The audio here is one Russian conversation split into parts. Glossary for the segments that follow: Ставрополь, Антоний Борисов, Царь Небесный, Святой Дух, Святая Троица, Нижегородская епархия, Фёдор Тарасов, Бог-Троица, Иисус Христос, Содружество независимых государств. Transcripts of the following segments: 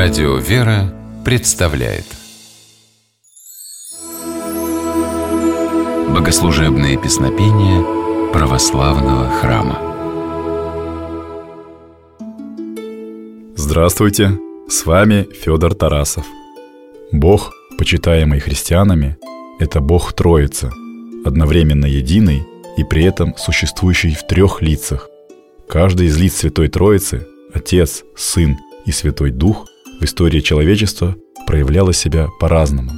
Радио «Вера» представляет богослужебные песнопения православного храма. Здравствуйте, с вами Фёдор Тарасов. Бог, почитаемый христианами, это Бог Троица, одновременно единый и при этом существующий в трех лицах. Каждый из лиц Святой Троицы – Отец, Сын и Святой Дух – в истории человечества проявляла себя по-разному.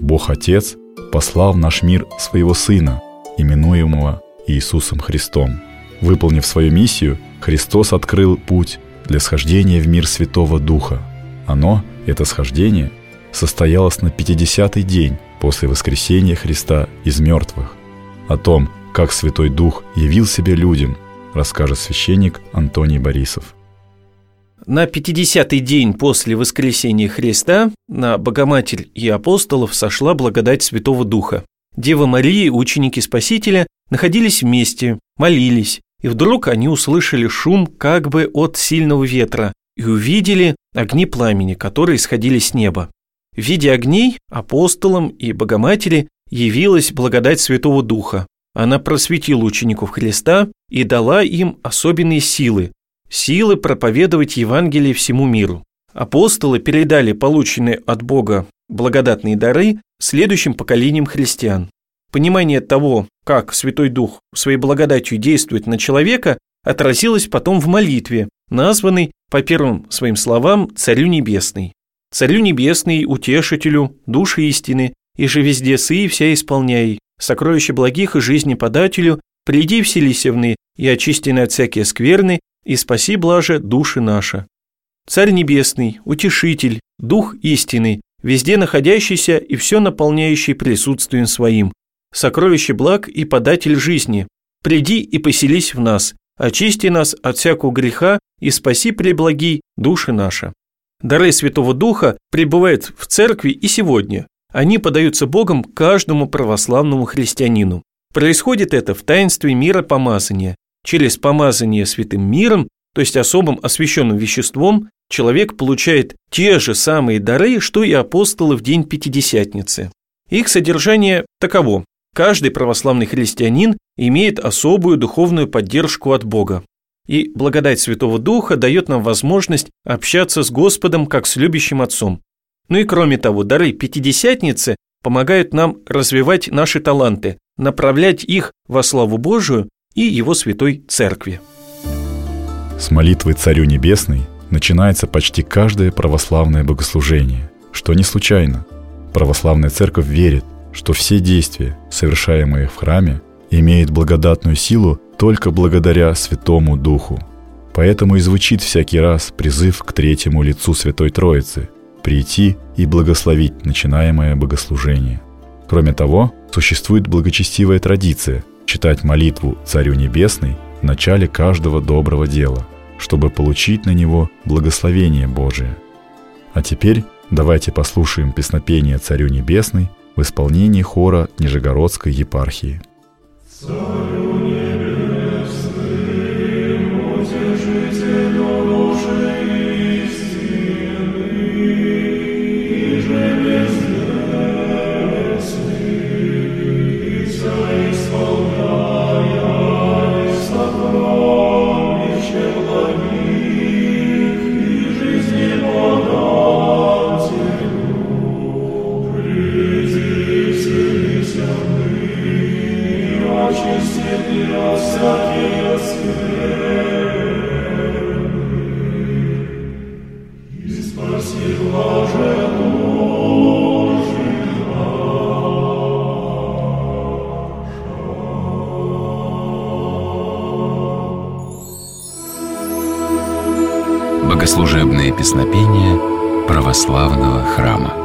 Бог-Отец послал в наш мир своего Сына, именуемого Иисусом Христом. Выполнив свою миссию, Христос открыл путь для схождения в мир Святого Духа. Оно, это схождение, состоялось на 50-й день после воскресения Христа из мертвых. О том, как Святой Дух явил себе людям, расскажет священник Антоний Борисов. На 50-й день после воскресения Христа на Богоматерь и апостолов сошла благодать Святого Духа. Дева Мария и ученики Спасителя находились вместе, молились, и вдруг они услышали шум как бы от сильного ветра и увидели огни пламени, которые исходили с неба. В виде огней апостолам и Богоматери явилась благодать Святого Духа. Она просветила учеников Христа и дала им особенные силы проповедовать Евангелие всему миру. Апостолы передали полученные от Бога благодатные дары следующим поколениям христиан. Понимание того, как Святой Дух своей благодатью действует на человека, отразилось потом в молитве, названной, по первым своим словам, «Царю Небесный». «Царю Небесный, утешителю, души истины, и же везде сы и вся исполняй, сокровища благих и жизни подателю, приди вселисевны, и очистены от всякие скверны, и спаси, блаже, души наши. Царь Небесный, Утешитель, Дух истины, везде находящийся и все наполняющий присутствием своим, сокровище благ и податель жизни, приди и поселись в нас, очисти нас от всякого греха и спаси, преблаги, души наши». Дары Святого Духа пребывают в церкви и сегодня. Они подаются Богом каждому православному христианину. Происходит это в таинстве миропомазания. Через помазание святым миром, то есть особым освященным веществом, человек получает те же самые дары, что и апостолы в день Пятидесятницы. Их содержание таково. Каждый православный христианин имеет особую духовную поддержку от Бога. И благодать Святого Духа дает нам возможность общаться с Господом, как с любящим Отцом. Ну и кроме того, дары Пятидесятницы помогают нам развивать наши таланты, направлять их во славу Божию и Его Святой Церкви. С молитвы «Царю Небесный» начинается почти каждое православное богослужение, что не случайно. Православная Церковь верит, что все действия, совершаемые в храме, имеют благодатную силу только благодаря Святому Духу. Поэтому и звучит всякий раз призыв к третьему лицу Святой Троицы – прийти и благословить начинаемое богослужение. Кроме того, существует благочестивая традиция – читать молитву «Царю Небесный» в начале каждого доброго дела, чтобы получить на него благословение Божие. А теперь давайте послушаем песнопение «Царю Небесный» в исполнении хора Нижегородской епархии. Богослужебные песнопения православного храма.